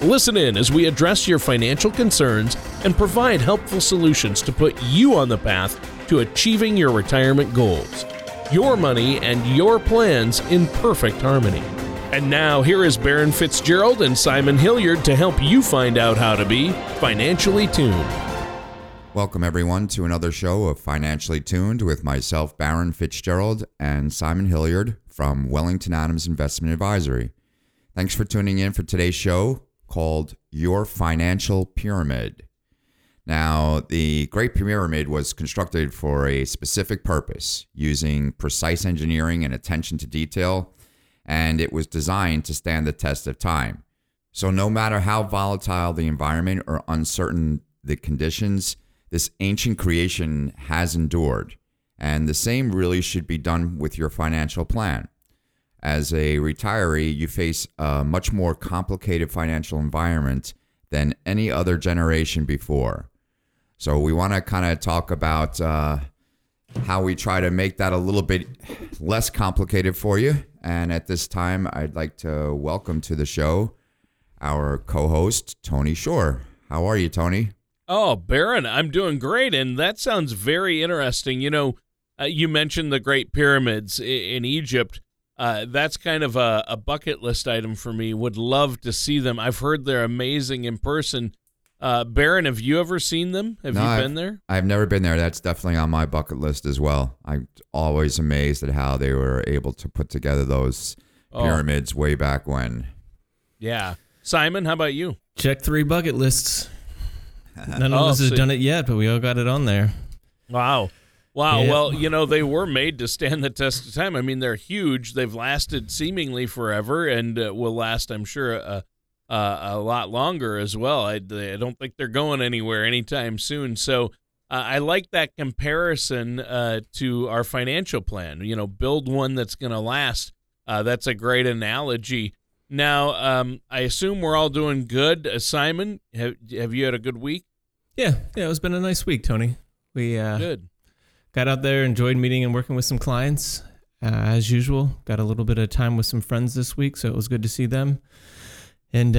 Listen in as we address your financial concerns and provide helpful solutions to put you on the path to achieving your retirement goals. Your money and your plans in perfect harmony. And now here is Baron Fitzgerald and Simon Hilliard to help you find out how to be financially tuned. Welcome everyone to another show of Financially Tuned with myself, Baron Fitzgerald, and Simon Hilliard from Wellington Adams Investment Advisory. Thanks for tuning in for today's show called Your Financial Pyramid. Now, the Great Pyramid was constructed for a specific purpose, using precise engineering and attention to detail, and it was designed to stand the test of time. So no matter how volatile the environment or uncertain the conditions, this ancient creation has endured, and the same really should be done with your financial plan. As a retiree, you face a much more complicated financial environment than any other generation before. So we want to kind of talk about how we try to make that a little bit less complicated for you. And at this time, I'd like to welcome to the show our co-host, Tony Shore. How are you, Tony? Oh, Baron, I'm doing great, and that sounds very interesting. You know, you mentioned the Great Pyramids in Egypt. That's kind of a bucket list item for me. Would love to see them. I've heard they're amazing in person. Baron, have you ever seen them? Have you been there? I've never been there. That's definitely on my bucket list as well. I'm always amazed at how they were able to put together those pyramids way back when. Yeah. Simon, how about you? Check three bucket lists. None of us has done it yet, but we all got it on there. Wow. Yeah. Well, you know, they were made to stand the test of time. I mean, they're huge. They've lasted seemingly forever and will last, I'm sure, a lot longer as well. I don't think they're going anywhere anytime soon. So I like that comparison to our financial plan. You know, build one that's going to last. That's a great analogy. Now, I assume we're all doing good. Simon, have you had a good week? Yeah, it's been a nice week, Tony. We got out there, enjoyed meeting and working with some clients, as usual. Got a little bit of time with some friends this week, so it was good to see them. And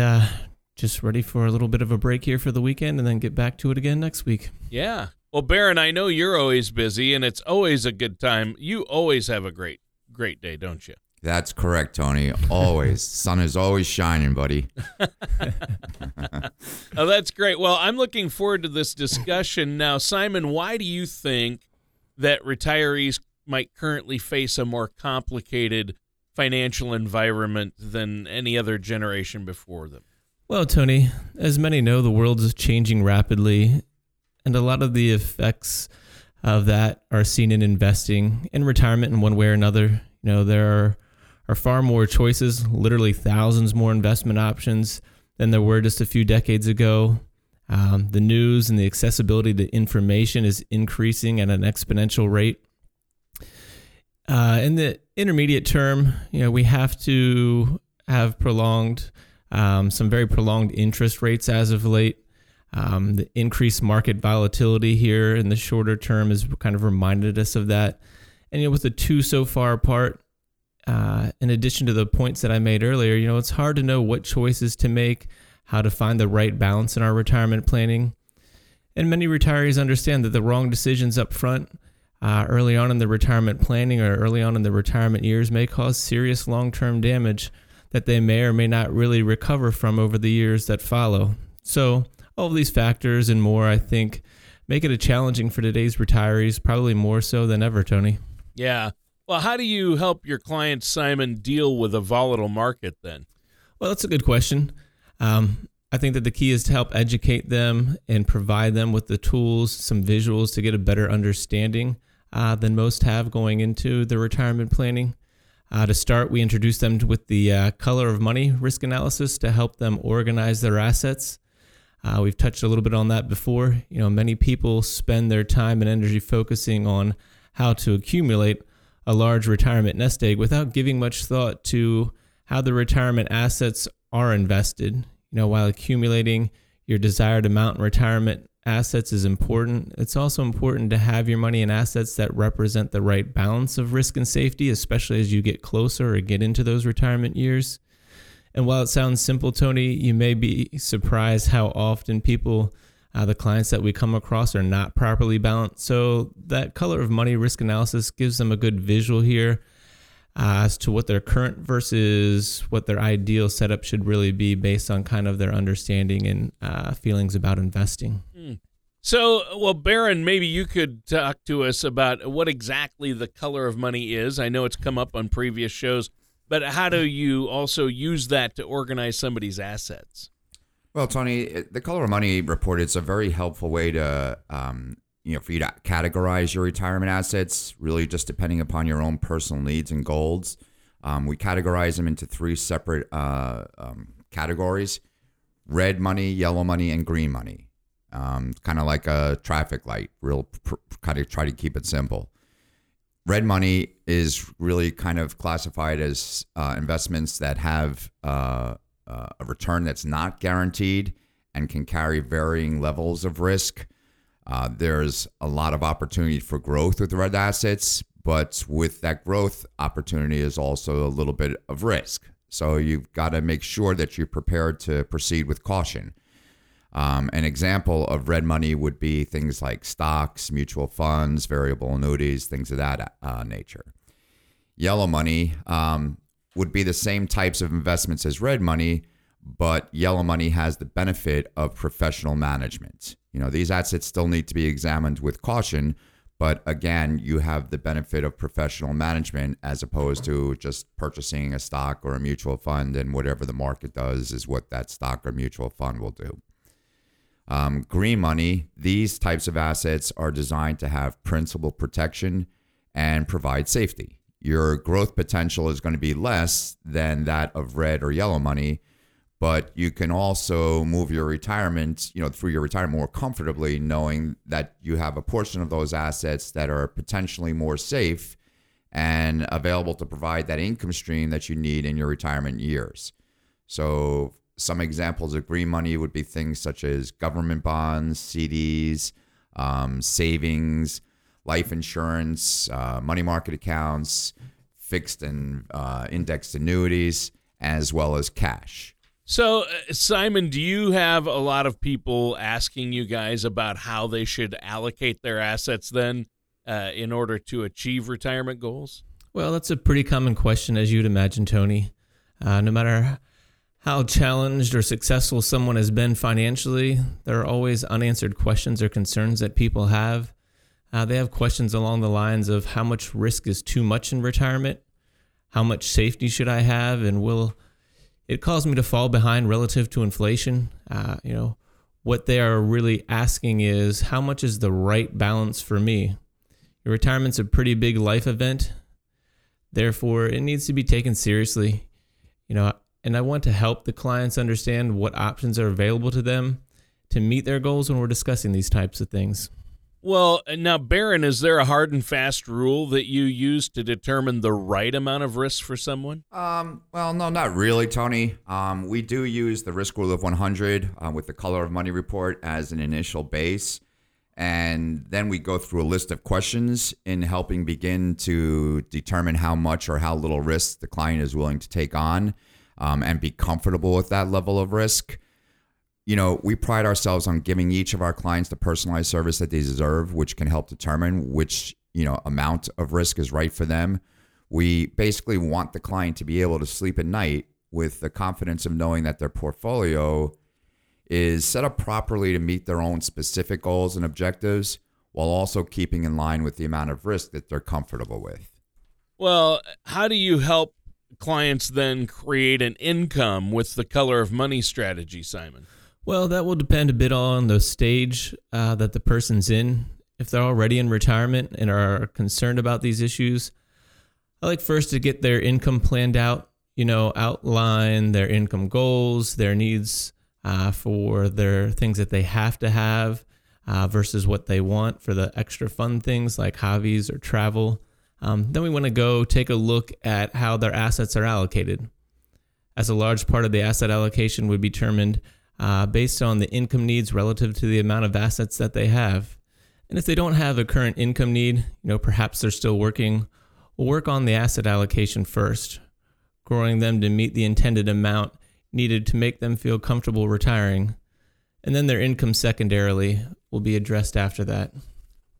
just ready for a little bit of a break here for the weekend and then get back to it again next week. Yeah. Well, Baron, I know you're always busy, and it's always a good time. You always have a great, great day, don't you? That's correct, Tony. Always. Sun is always shining, buddy. Oh, that's great. Well, I'm looking forward to this discussion. Now, Simon, why do you think that retirees might currently face a more complicated financial environment than any other generation before them? Well, Tony, as many know, the world is changing rapidly, and a lot of the effects of that are seen in investing and retirement in one way or another. You know, there are far more choices, literally thousands more investment options than there were just a few decades ago. The news and the accessibility to information is increasing at an exponential rate. In the intermediate term, you know, we have to have prolonged, some very prolonged interest rates as of late. The increased market volatility here in the shorter term has kind of reminded us of that. And, you know, with the two so far apart, in addition to the points that I made earlier, you know, it's hard to know what choices to make, how to find the right balance in our retirement planning. And many retirees understand that the wrong decisions up front, early on in the retirement planning or early on in the retirement years may cause serious long-term damage that they may or may not really recover from over the years that follow. So all of these factors and more, I think, make it a challenging for today's retirees, probably more so than ever, Tony. Yeah. Well, how do you help your client, Simon, deal with a volatile market then? Well, that's a good question. I think that the key is to help educate them and provide them with the tools, some visuals to get a better understanding than most have going into their retirement planning. To start, we introduce them with the Color of Money risk analysis to help them organize their assets. We've touched a little bit on that before. You know, many people spend their time and energy focusing on how to accumulate a large retirement nest egg without giving much thought to how the retirement assets are invested. You know, while accumulating your desired amount in retirement assets is important, it's also important to have your money in assets that represent the right balance of risk and safety, especially as you get closer or get into those retirement years. And while it sounds simple, Tony, you may be surprised how often people, the clients that we come across, are not properly balanced. So that Color of Money risk analysis gives them a good visual here as to what their current versus what their ideal setup should really be based on kind of their understanding and feelings about investing. So, well, Baron, maybe you could talk to us about what exactly the Color of Money is. I know it's come up on previous shows, but how do you also use that to organize somebody's assets? Well, Tony, the Color of Money report is a very helpful way to, for you to categorize your retirement assets, really just depending upon your own personal needs and goals. We categorize them into three separate categories: red money, yellow money, and green money. Kind of like a traffic light, real kind of try to keep it simple. Red money is really kind of classified as investments that have a return that's not guaranteed and can carry varying levels of risk. There's a lot of opportunity for growth with red assets, but with that growth opportunity is also a little bit of risk. So you've got to make sure that you're prepared to proceed with caution. An example of red money would be things like stocks, mutual funds, variable annuities, things of that nature. Yellow money would be the same types of investments as red money, but yellow money has the benefit of professional management. You know, these assets still need to be examined with caution, but again, you have the benefit of professional management as opposed to just purchasing a stock or a mutual fund, and whatever the market does is what that stock or mutual fund will do. Green money, these types of assets are designed to have principal protection and provide safety. Your growth potential is going to be less than that of red or yellow money, but you can also move your retirement, through your retirement more comfortably, knowing that you have a portion of those assets that are potentially more safe and available to provide that income stream that you need in your retirement years. So some examples of green money would be things such as government bonds, CDs, savings, life insurance, money market accounts, fixed and indexed annuities, as well as cash. So, Simon, do you have a lot of people asking you guys about how they should allocate their assets then in order to achieve retirement goals? Well, that's a pretty common question, as you'd imagine, Tony. No matter how challenged or successful someone has been financially, there are always unanswered questions or concerns that people have. They have questions along the lines of how much risk is too much in retirement, how much safety should I have, and will it cause me to fall behind relative to inflation? What they are really asking is, how much is the right balance for me? Your retirement's a pretty big life event. Therefore, it needs to be taken seriously. And I want to help the clients understand what options are available to them to meet their goals when we're discussing these types of things. Well, now, Baron, is there a hard and fast rule that you use to determine the right amount of risk for someone? Well, no, not really, Tony. We do use the risk rule of 100 with the Color of Money report as an initial base. And then we go through a list of questions in helping begin to determine how much or how little risk the client is willing to take on. And be comfortable with that level of risk. We pride ourselves on giving each of our clients the personalized service that they deserve, which can help determine which, amount of risk is right for them. We basically want the client to be able to sleep at night with the confidence of knowing that their portfolio is set up properly to meet their own specific goals and objectives, while also keeping in line with the amount of risk that they're comfortable with. Well, how do you help clients then create an income with the Color of Money strategy, Simon? Well, that will depend a bit on the stage that the person's in. If they're already in retirement and are concerned about these issues, I like first to get their income planned out, outline their income goals, their needs for their things that they have to have versus what they want for the extra fun things like hobbies or travel. Then we want to go take a look at how their assets are allocated, as a large part of the asset allocation would be determined based on the income needs relative to the amount of assets that they have. And if they don't have a current income need, perhaps they're still working, we'll work on the asset allocation first, growing them to meet the intended amount needed to make them feel comfortable retiring. And then their income secondarily will be addressed after that.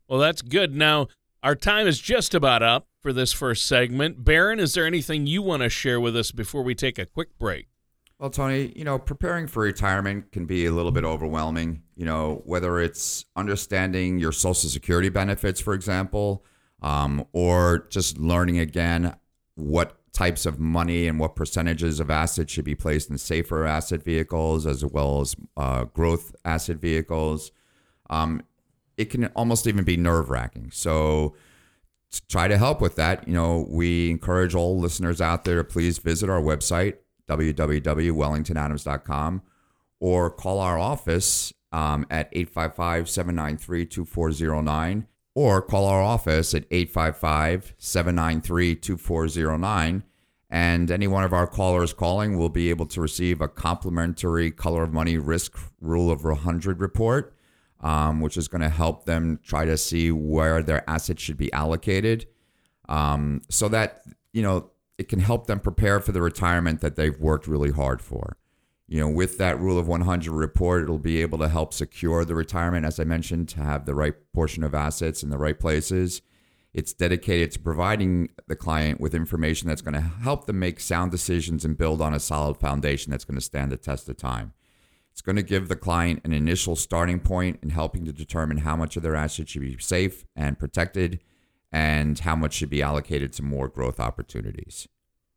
Well, that's good. Now, our time is just about up for this first segment. Baron, is there anything you want to share with us before we take a quick break? Well, Tony, preparing for retirement can be a little bit overwhelming, whether it's understanding your Social Security benefits, for example, or just learning again what types of money and what percentages of assets should be placed in safer asset vehicles as well as growth asset vehicles. It can almost even be nerve-wracking. So to try to help with that, we encourage all listeners out there to please visit our website, www.wellingtonadams.com, or call our office at 855-793-2409, or call our office at 855-793-2409. And any one of our callers calling will be able to receive a complimentary Color of Money Risk Rule of 100 report, which is going to help them try to see where their assets should be allocated so that, it can help them prepare for the retirement that they've worked really hard for. With that Rule of 100 report, it'll be able to help secure the retirement, as I mentioned, to have the right portion of assets in the right places. It's dedicated to providing the client with information that's going to help them make sound decisions and build on a solid foundation that's going to stand the test of time. It's going to give the client an initial starting point in helping to determine how much of their assets should be safe and protected, and how much should be allocated to more growth opportunities.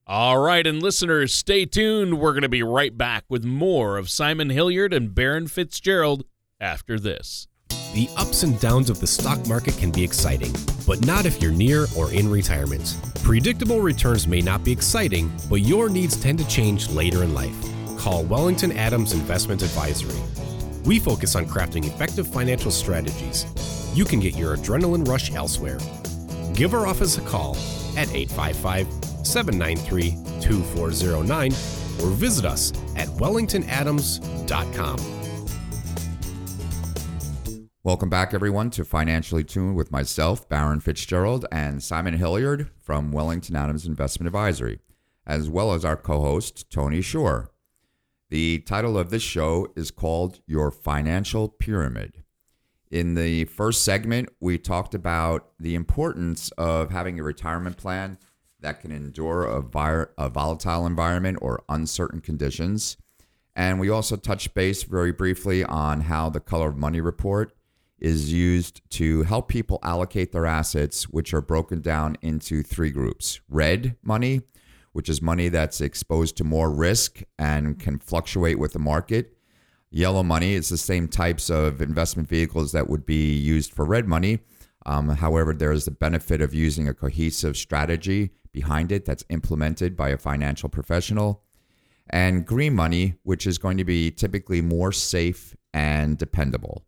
All right, and listeners, stay tuned. We're going to be right back with more of Simon Hilliard and Baron Fitzgerald after this. The ups and downs of the stock market can be exciting, but not if you're near or in retirement. Predictable returns may not be exciting, but your needs tend to change later in life. Call Wellington Adams Investment Advisory. We focus on crafting effective financial strategies. You can get your adrenaline rush elsewhere. Give our office a call at 855-793-2409 or visit us at wellingtonadams.com. Welcome back, everyone, to Financially Tuned with myself, Baron Fitzgerald, and Simon Hilliard from Wellington Adams Investment Advisory, as well as our co-host, Tony Shore. The title of this show is called Your Financial Pyramid. In the first segment, we talked about the importance of having a retirement plan that can endure a volatile environment or uncertain conditions. And we also touched base very briefly on how the Color of Money report is used to help people allocate their assets, which are broken down into three groups. Red money, which is money that's exposed to more risk and can fluctuate with the market. Yellow money is the same types of investment vehicles that would be used for red money. However, there is the benefit of using a cohesive strategy behind it that's implemented by a financial professional. And green money, which is going to be typically more safe and dependable.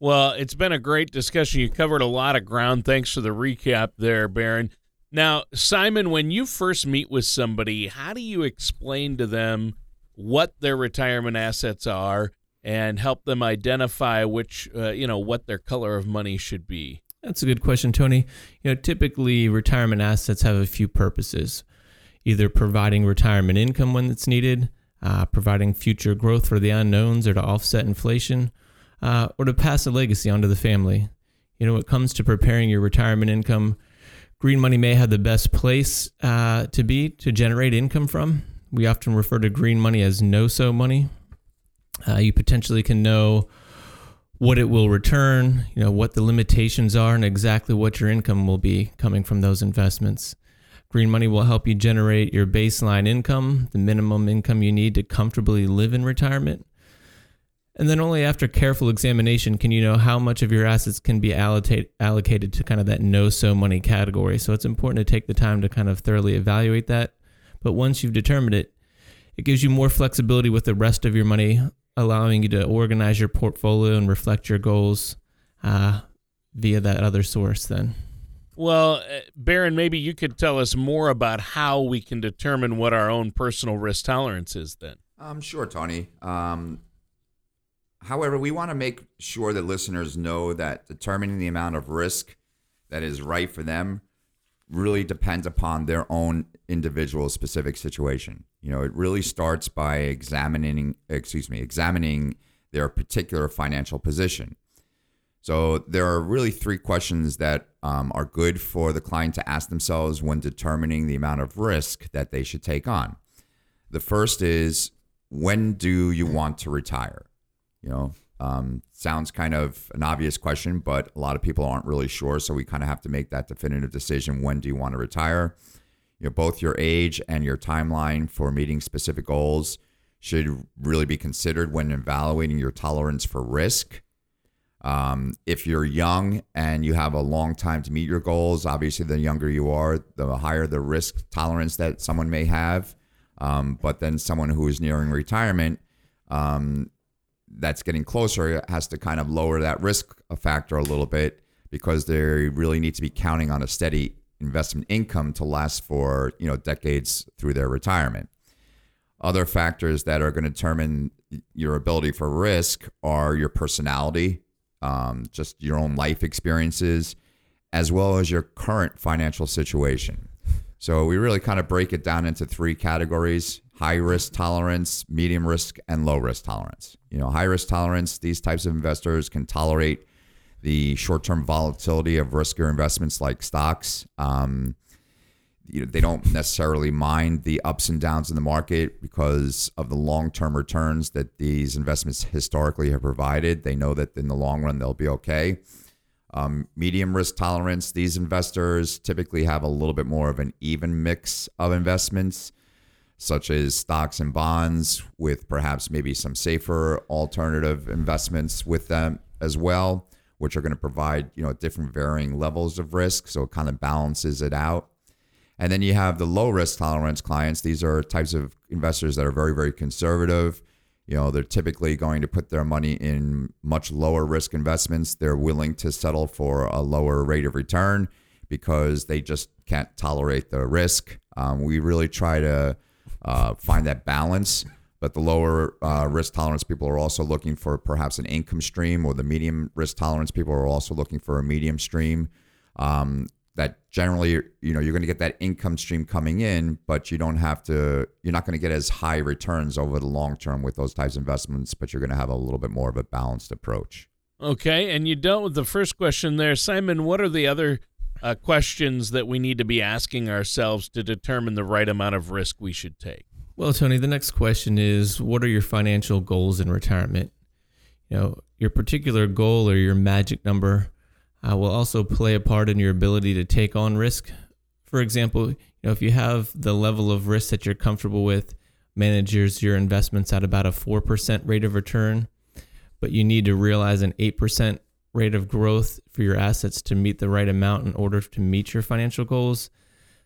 Well, it's been a great discussion. You covered a lot of ground. Thanks for the recap there, Baron. Now, Simon, when you first meet with somebody, how do you explain to them what their retirement assets are and help them identify which, what their Color of Money should be? That's a good question, Tony. Typically retirement assets have a few purposes, either providing retirement income when it's needed, providing future growth for the unknowns or to offset inflation, or to pass a legacy onto the family. When it comes to preparing your retirement income, green money may have the best place to generate income from. We often refer to green money as no-so money. You potentially can know what it will return, what the limitations are, and exactly what your income will be coming from those investments. Green money will help you generate your baseline income, the minimum income you need to comfortably live in retirement. And then only after careful examination can you know how much of your assets can be allocated to kind of that no-so money category. So it's important to take the time to kind of thoroughly evaluate that. But once you've determined it, it gives you more flexibility with the rest of your money allowing you to organize your portfolio and reflect your goals via that other source then. Well, Baron, maybe you could tell us more about how we can determine what our own personal risk tolerance is then. Sure, Tony. However, we want to make sure that listeners know that determining the amount of risk that is right for them really depends upon their own individual specific situation. You know, it really starts by examining their particular financial position. So there are really three questions that are good for the client to ask themselves when determining the amount of risk that they should take on. The first is, when do you want to retire? You know, sounds kind of an obvious question, but a lot of people aren't really sure. So we kind of have to make that definitive decision. When do you want to retire? You know, both your age and your timeline for meeting specific goals should really be considered when evaluating your tolerance for risk. If you're young and you have a long time to meet your goals, obviously the younger you are, the higher the risk tolerance that someone may have. But then someone who is nearing retirement, that's getting closer, has to kind of lower that risk factor a little bit because they really need to be counting on a steady investment income to last for, you know, decades through their retirement. Other factors that are going to determine your ability for risk are your personality, just your own life experiences, as well as your current financial situation. So we really kind of break it down into three categories: high risk tolerance, medium risk, and low risk tolerance. You know, high risk tolerance, these types of investors can tolerate the short-term volatility of riskier investments like stocks. You know, they don't necessarily mind the ups and downs in the market because of the long-term returns that these investments historically have provided. They know that in the long run, they'll be okay. Medium risk tolerance, these investors typically have a little bit more of an even mix of investments, such as stocks and bonds, with perhaps maybe some safer alternative investments with them as well, which are going to provide, you know, different varying levels of risk. So it kind of balances it out. And then you have the low risk tolerance clients. These are types of investors that are very, very conservative. You know, they're typically going to put their money in much lower risk investments. They're willing to settle for a lower rate of return because they just can't tolerate the risk. We really try to find that balance, but the lower risk tolerance people are also looking for perhaps an income stream, or the medium risk tolerance people are also looking for a medium stream. That generally, you know, you're going to get that income stream coming in, but you don't have to, you're not going to get as high returns over the long term with those types of investments, but you're going to have a little bit more of a balanced approach. Okay. And you dealt with the first question there, Simon. What are the other questions that we need to be asking ourselves to determine the right amount of risk we should take? Well, Tony, the next question is, what are your financial goals in retirement? You know, your particular goal or your magic number will also play a part in your ability to take on risk. For example, you know, if you have the level of risk that you're comfortable with, manage your investments at about a 4% rate of return, but you need to realize an 8% rate of growth for your assets to meet the right amount in order to meet your financial goals,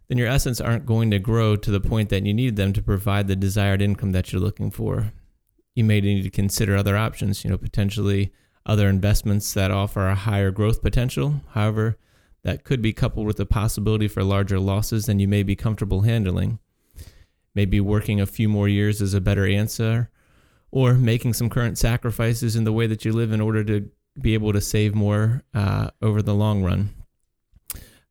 then your assets aren't going to grow to the point that you need them to provide the desired income that you're looking for. You may need to consider other options, you know, potentially other investments that offer a higher growth potential. However, that could be coupled with the possibility for larger losses than you may be comfortable handling. Maybe working a few more years is a better answer, or making some current sacrifices in the way that you live in order to be able to save more over the long run.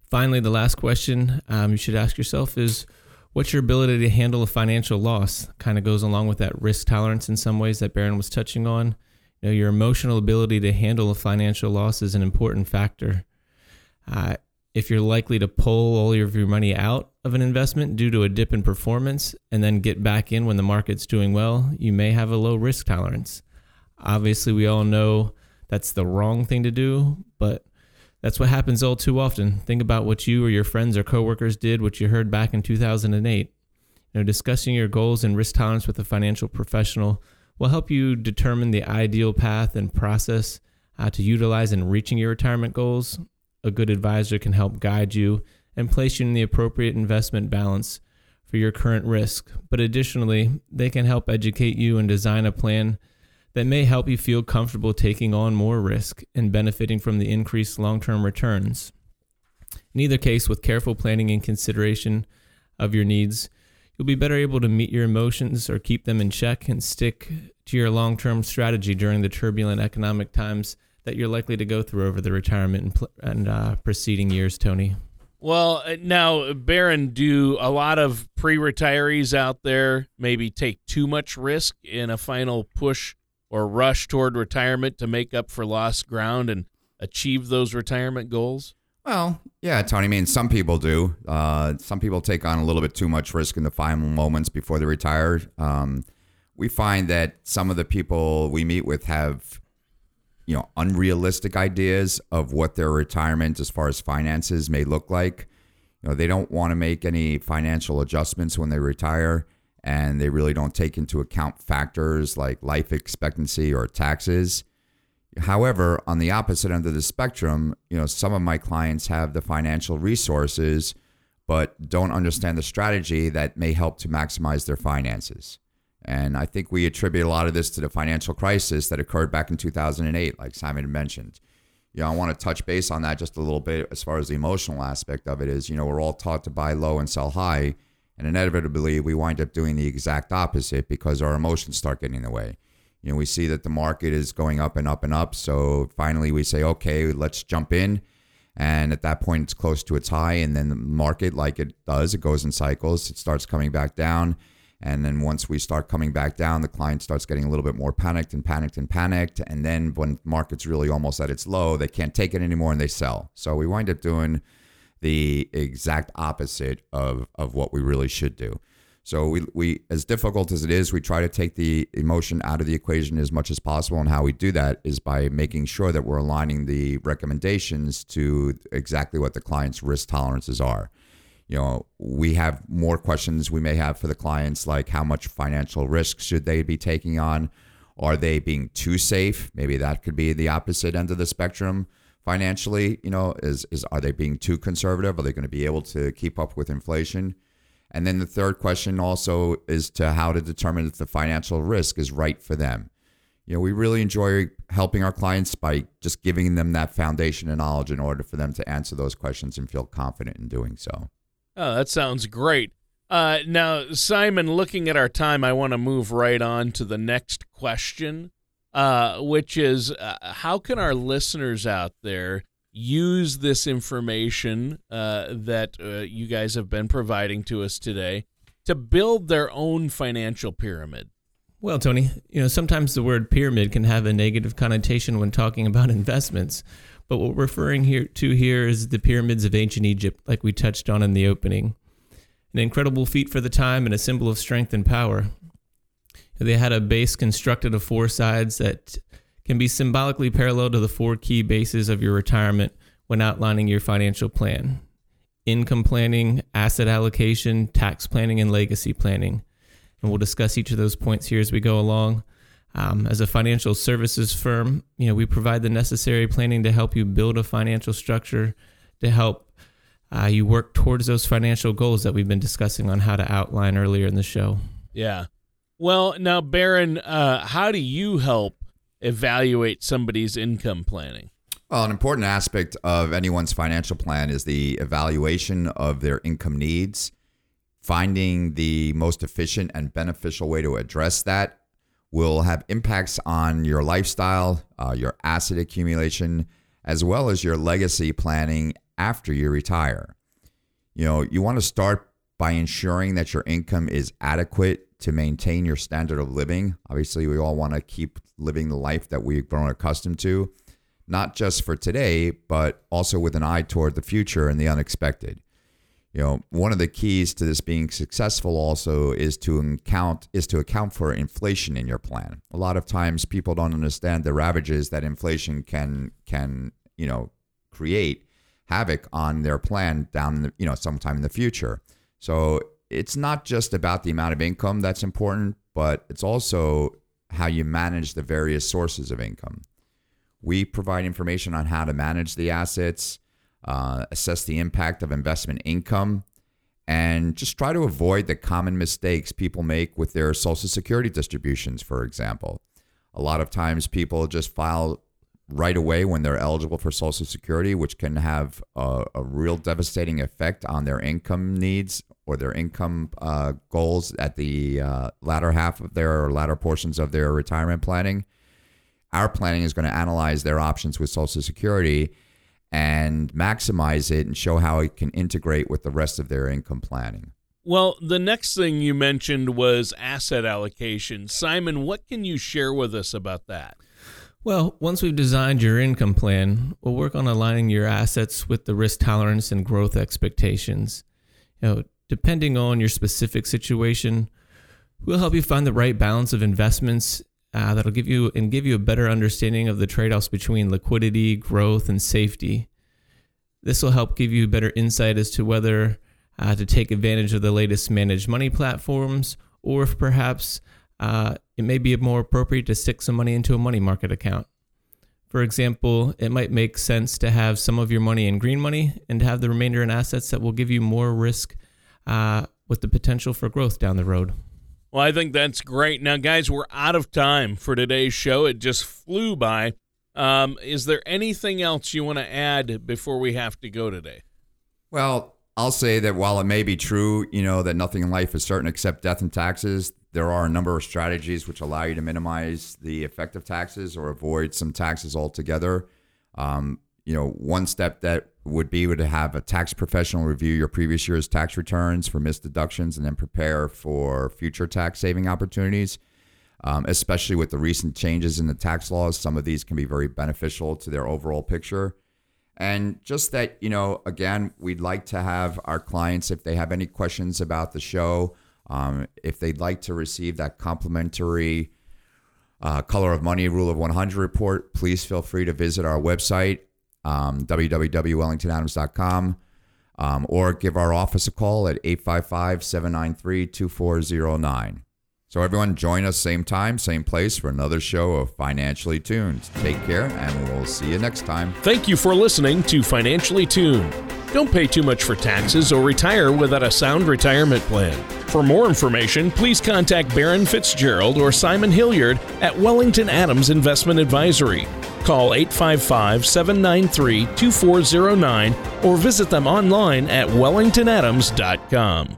Finally, the last question you should ask yourself is, what's your ability to handle a financial loss? Kind of goes along with that risk tolerance in some ways that Baron was touching on. You know, your emotional ability to handle a financial loss is an important factor. If you're likely to pull all of your money out of an investment due to a dip in performance and then get back in when the market's doing well, you may have a low risk tolerance. Obviously, we all know that's the wrong thing to do, but that's what happens all too often. Think about what you or your friends or coworkers did, what you heard back in 2008. You know, discussing your goals and risk tolerance with a financial professional will help you determine the ideal path and process to utilize in reaching your retirement goals. A good advisor can help guide you and place you in the appropriate investment balance for your current risk. But additionally, they can help educate you and design a plan that may help you feel comfortable taking on more risk and benefiting from the increased long-term returns. In either case, with careful planning and consideration of your needs, you'll be better able to meet your emotions or keep them in check and stick to your long-term strategy during the turbulent economic times that you're likely to go through over the retirement and preceding years, Tony. Well, now, Baron, do a lot of pre-retirees out there maybe take too much risk in a final push or rush toward retirement to make up for lost ground and achieve those retirement goals? Well, yeah, Tony. I mean, some people do. Some people take on a little bit too much risk in the final moments before they retire. We find that some of the people we meet with have, you know, unrealistic ideas of what their retirement, as far as finances, may look like. You know, they don't want to make any financial adjustments when they retire, and they really don't take into account factors like life expectancy or taxes. However, on the opposite end of the spectrum, you know, some of my clients have the financial resources, but don't understand the strategy that may help to maximize their finances. And I think we attribute a lot of this to the financial crisis that occurred back in 2008, like Simon mentioned. You know, I want to touch base on that just a little bit as far as the emotional aspect of it is. You know, we're all taught to buy low and sell high, and inevitably we wind up doing the exact opposite because our emotions start getting in the way. You know, we see that the market is going up and up and up. So finally we say, okay, let's jump in. And at that point, it's close to its high. And then the market, like it does, it goes in cycles. It starts coming back down. And then once we start coming back down, the client starts getting a little bit more panicked. And then when market's really almost at its low, they can't take it anymore and they sell. So we wind up doing the exact opposite of what we really should do. So we, as difficult as it is, we try to take the emotion out of the equation as much as possible. And how we do that is by making sure that we're aligning the recommendations to exactly what the client's risk tolerances are. You know, we have more questions we may have for the clients, like how much financial risk should they be taking on? Are they being too safe? Maybe that could be the opposite end of the spectrum financially. You know, are they being too conservative? Are they going to be able to keep up with inflation? And then the third question also is to how to determine if the financial risk is right for them. You know, we really enjoy helping our clients by just giving them that foundation and knowledge in order for them to answer those questions and feel confident in doing so. Oh, that sounds great. Now, Simon, looking at our time, I want to move right on to the next question, which is how can our listeners out there use this information that you guys have been providing to us today to build their own financial pyramid? Well, Tony, you know, sometimes the word pyramid can have a negative connotation when talking about investments, but what we're referring here is the pyramids of ancient Egypt, like we touched on in the opening. An incredible feat for the time and a symbol of strength and power. They had a base constructed of four sides that can be symbolically parallel to the four key bases of your retirement when outlining your financial plan: income planning, asset allocation, tax planning, and legacy planning. And we'll discuss each of those points here as we go along. As a financial services firm, you know, we provide the necessary planning to help you build a financial structure to help you work towards those financial goals that we've been discussing on how to outline earlier in the show. Yeah. Well, now, Baron, how do you help evaluate somebody's income planning? Well, an important aspect of anyone's financial plan is the evaluation of their income needs, finding the most efficient and beneficial way to address that will have impacts on your lifestyle, your asset accumulation, as well as your legacy planning after you retire. You know, you want to start by ensuring that your income is adequate to maintain your standard of living. Obviously, we all want to keep living the life that we've grown accustomed to, not just for today, but also with an eye toward the future and the unexpected. You know, one of the keys to this being successful also is to account for inflation in your plan. A lot of times people don't understand the ravages that inflation can, you know, create havoc on their plan down the, you know, sometime in the future. So it's not just about the amount of income that's important, but it's also how you manage the various sources of income. We provide information on how to manage the assets, assess the impact of investment income, and just try to avoid the common mistakes people make with their Social Security distributions, for example. A lot of times people just file right away when they're eligible for Social Security, which can have a real devastating effect on their income needs or their income goals at the latter half of their or latter portions of their retirement planning. Our planning is going to analyze their options with Social Security and maximize it and show how it can integrate with the rest of their income planning. Well, the next thing you mentioned was asset allocation. Simon, what can you share with us about that? Well, once we've designed your income plan, we'll work on aligning your assets with the risk tolerance and growth expectations. You know, depending on your specific situation, we'll help you find the right balance of investments that'll give you a better understanding of the trade-offs between liquidity, growth, and safety. This will help give you better insight as to whether to take advantage of the latest managed money platforms, or if perhaps it may be more appropriate to stick some money into a money market account. For example, it might make sense to have some of your money in green money and have the remainder in assets that will give you more risk with the potential for growth down the road. Well, I think that's great. Now, guys, we're out of time for today's show. It just flew by. Is there anything else you want to add before we have to go today? Well, I'll say that while it may be true, you know, that nothing in life is certain except death and taxes, there are a number of strategies which allow you to minimize the effect of taxes or avoid some taxes altogether. You know, one step that would be to have a tax professional review your previous year's tax returns for missed deductions and then prepare for future tax saving opportunities. Especially with the recent changes in the tax laws, some of these can be very beneficial to their overall picture. And just that, you know, again, we'd like to have our clients, if they have any questions about the show, if they'd like to receive that complimentary Color of Money Rule of 100 report, please feel free to visit our website, www.wellingtonadams.com, or give our office a call at 855-793-2409. So everyone, join us same time, same place for another show of Financially Tuned. Take care, and we'll see you next time. Thank you for listening to Financially Tuned. Don't pay too much for taxes or retire without a sound retirement plan. For more information, please contact Baron Fitzgerald or Simon Hilliard at Wellington Adams Investment Advisory. Call 855-793-2409 or visit them online at wellingtonadams.com.